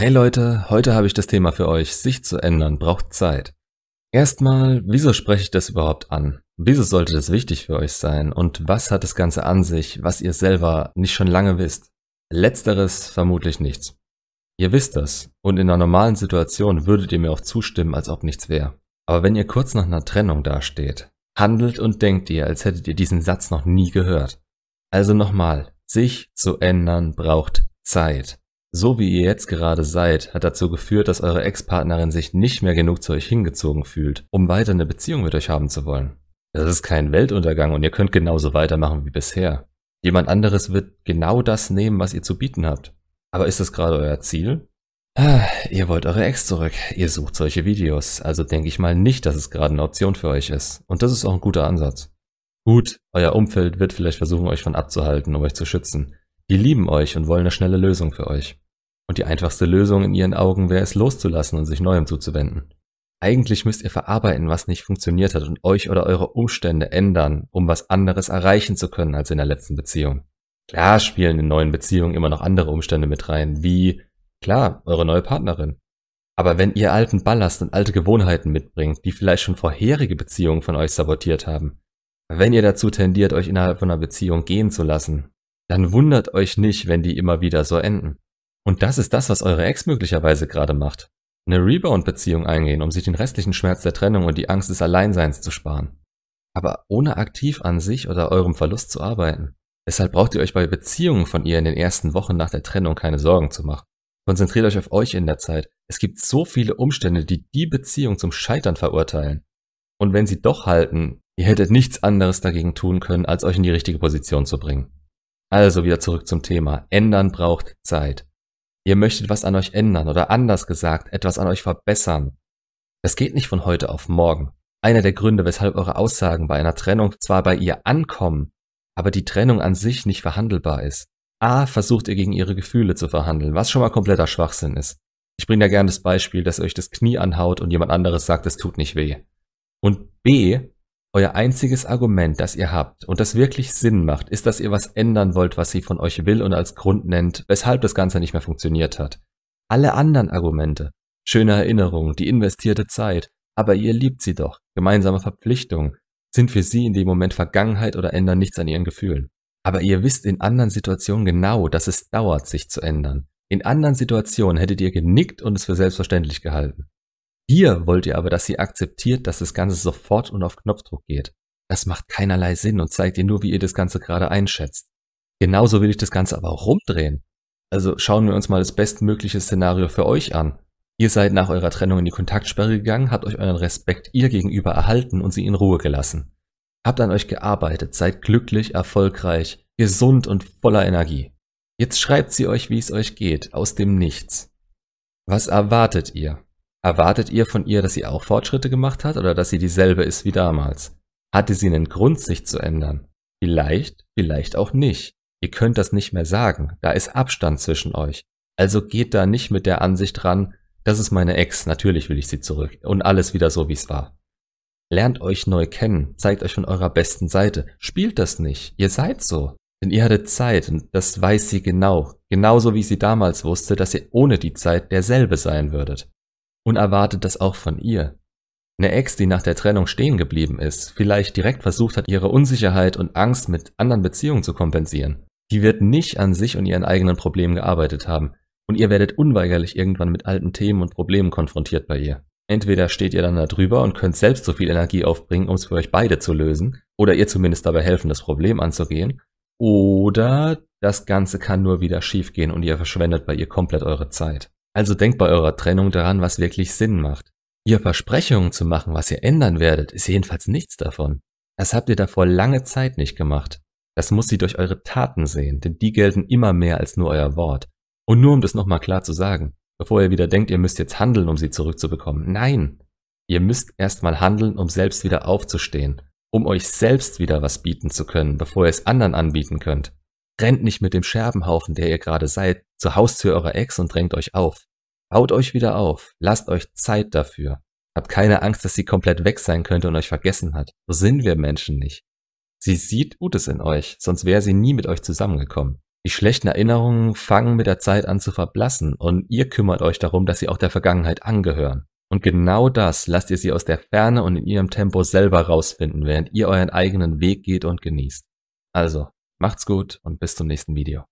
Hey Leute, heute habe ich das Thema für euch, sich zu ändern braucht Zeit. Erstmal, wieso spreche ich das überhaupt an? Wieso sollte das wichtig für euch sein? Und was hat das Ganze an sich, was ihr selber nicht schon lange wisst? Letzteres vermutlich nichts. Ihr wisst das und in einer normalen Situation würdet ihr mir auch zustimmen, als ob nichts wäre. Aber wenn ihr kurz nach einer Trennung dasteht, handelt und denkt ihr, als hättet ihr diesen Satz noch nie gehört. Also nochmal, sich zu ändern braucht Zeit. So wie ihr jetzt gerade seid, hat dazu geführt, dass eure Ex-Partnerin sich nicht mehr genug zu euch hingezogen fühlt, um weiter eine Beziehung mit euch haben zu wollen. Das ist kein Weltuntergang und ihr könnt genauso weitermachen wie bisher. Jemand anderes wird genau das nehmen, was ihr zu bieten habt. Aber ist das gerade euer Ziel? Ihr wollt eure Ex zurück, ihr sucht solche Videos, also denke ich mal nicht, dass es gerade eine Option für euch ist. Und das ist auch ein guter Ansatz. Gut, euer Umfeld wird vielleicht versuchen, euch von abzuhalten, um euch zu schützen. Die lieben euch und wollen eine schnelle Lösung für euch. Und die einfachste Lösung in ihren Augen wäre es loszulassen und sich Neuem zuzuwenden. Eigentlich müsst ihr verarbeiten, was nicht funktioniert hat und euch oder eure Umstände ändern, um was anderes erreichen zu können als in der letzten Beziehung. Klar spielen in neuen Beziehungen immer noch andere Umstände mit rein, wie, klar, eure neue Partnerin. Aber wenn ihr alten Ballast und alte Gewohnheiten mitbringt, die vielleicht schon vorherige Beziehungen von euch sabotiert haben, wenn ihr dazu tendiert, euch innerhalb von einer Beziehung gehen zu lassen, dann wundert euch nicht, wenn die immer wieder so enden. Und das ist das, was eure Ex möglicherweise gerade macht. Eine Rebound-Beziehung eingehen, um sich den restlichen Schmerz der Trennung und die Angst des Alleinseins zu sparen. Aber ohne aktiv an sich oder eurem Verlust zu arbeiten. Deshalb braucht ihr euch bei Beziehungen von ihr in den ersten Wochen nach der Trennung keine Sorgen zu machen. Konzentriert euch auf euch in der Zeit. Es gibt so viele Umstände, die die Beziehung zum Scheitern verurteilen. Und wenn sie doch halten, ihr hättet nichts anderes dagegen tun können, als euch in die richtige Position zu bringen. Also wieder zurück zum Thema. Ändern braucht Zeit. Ihr möchtet was an euch ändern oder anders gesagt, etwas an euch verbessern. Das geht nicht von heute auf morgen. Einer der Gründe, weshalb eure Aussagen bei einer Trennung zwar bei ihr ankommen, aber die Trennung an sich nicht verhandelbar ist. A, versucht ihr gegen ihre Gefühle zu verhandeln, was schon mal kompletter Schwachsinn ist. Ich bringe da gerne das Beispiel, dass ihr euch das Knie anhaut und jemand anderes sagt, es tut nicht weh. Und B, euer einziges Argument, das ihr habt und das wirklich Sinn macht, ist, dass ihr was ändern wollt, was sie von euch will und als Grund nennt, weshalb das Ganze nicht mehr funktioniert hat. Alle anderen Argumente, schöne Erinnerungen, die investierte Zeit, aber ihr liebt sie doch, gemeinsame Verpflichtungen, sind für sie in dem Moment Vergangenheit oder ändern nichts an ihren Gefühlen. Aber ihr wisst in anderen Situationen genau, dass es dauert, sich zu ändern. In anderen Situationen hättet ihr genickt und es für selbstverständlich gehalten. Hier wollt ihr aber, dass sie akzeptiert, dass das Ganze sofort und auf Knopfdruck geht. Das macht keinerlei Sinn und zeigt ihr nur, wie ihr das Ganze gerade einschätzt. Genauso will ich das Ganze aber auch rumdrehen. Also schauen wir uns mal das bestmögliche Szenario für euch an. Ihr seid nach eurer Trennung in die Kontaktsperre gegangen, habt euch euren Respekt ihr gegenüber erhalten und sie in Ruhe gelassen. Habt an euch gearbeitet, seid glücklich, erfolgreich, gesund und voller Energie. Jetzt schreibt sie euch, wie es euch geht, aus dem Nichts. Was erwartet ihr? Erwartet ihr von ihr, dass sie auch Fortschritte gemacht hat oder dass sie dieselbe ist wie damals? Hatte sie einen Grund, sich zu ändern? Vielleicht, vielleicht auch nicht. Ihr könnt das nicht mehr sagen, da ist Abstand zwischen euch. Also geht da nicht mit der Ansicht ran, das ist meine Ex, natürlich will ich sie zurück und alles wieder so, wie es war. Lernt euch neu kennen, zeigt euch von eurer besten Seite, spielt das nicht, ihr seid so. Denn ihr hattet Zeit und das weiß sie genau, genauso wie sie damals wusste, dass ihr ohne die Zeit derselbe sein würdet. Und erwartet das auch von ihr. Eine Ex, die nach der Trennung stehen geblieben ist, vielleicht direkt versucht hat, ihre Unsicherheit und Angst mit anderen Beziehungen zu kompensieren. Die wird nicht an sich und ihren eigenen Problemen gearbeitet haben. Und ihr werdet unweigerlich irgendwann mit alten Themen und Problemen konfrontiert bei ihr. Entweder steht ihr dann da drüber und könnt selbst so viel Energie aufbringen, um es für euch beide zu lösen, oder ihr zumindest dabei helfen, das Problem anzugehen, oder das Ganze kann nur wieder schiefgehen und ihr verschwendet bei ihr komplett eure Zeit. Also denkt bei eurer Trennung daran, was wirklich Sinn macht. Ihr Versprechungen zu machen, was ihr ändern werdet, ist jedenfalls nichts davon. Das habt ihr davor lange Zeit nicht gemacht. Das muss sie durch eure Taten sehen, denn die gelten immer mehr als nur euer Wort. Und nur um das nochmal klar zu sagen, bevor ihr wieder denkt, ihr müsst jetzt handeln, um sie zurückzubekommen. Nein, ihr müsst erstmal handeln, um selbst wieder aufzustehen, um euch selbst wieder was bieten zu können, bevor ihr es anderen anbieten könnt. Rennt nicht mit dem Scherbenhaufen, der ihr gerade seid, zur Haustür eurer Ex und drängt euch auf. Baut euch wieder auf, lasst euch Zeit dafür. Habt keine Angst, dass sie komplett weg sein könnte und euch vergessen hat. So sind wir Menschen nicht. Sie sieht Gutes in euch, sonst wäre sie nie mit euch zusammengekommen. Die schlechten Erinnerungen fangen mit der Zeit an zu verblassen und ihr kümmert euch darum, dass sie auch der Vergangenheit angehören. Und genau das lasst ihr sie aus der Ferne und in ihrem Tempo selber rausfinden, während ihr euren eigenen Weg geht und genießt. Also, macht's gut und bis zum nächsten Video.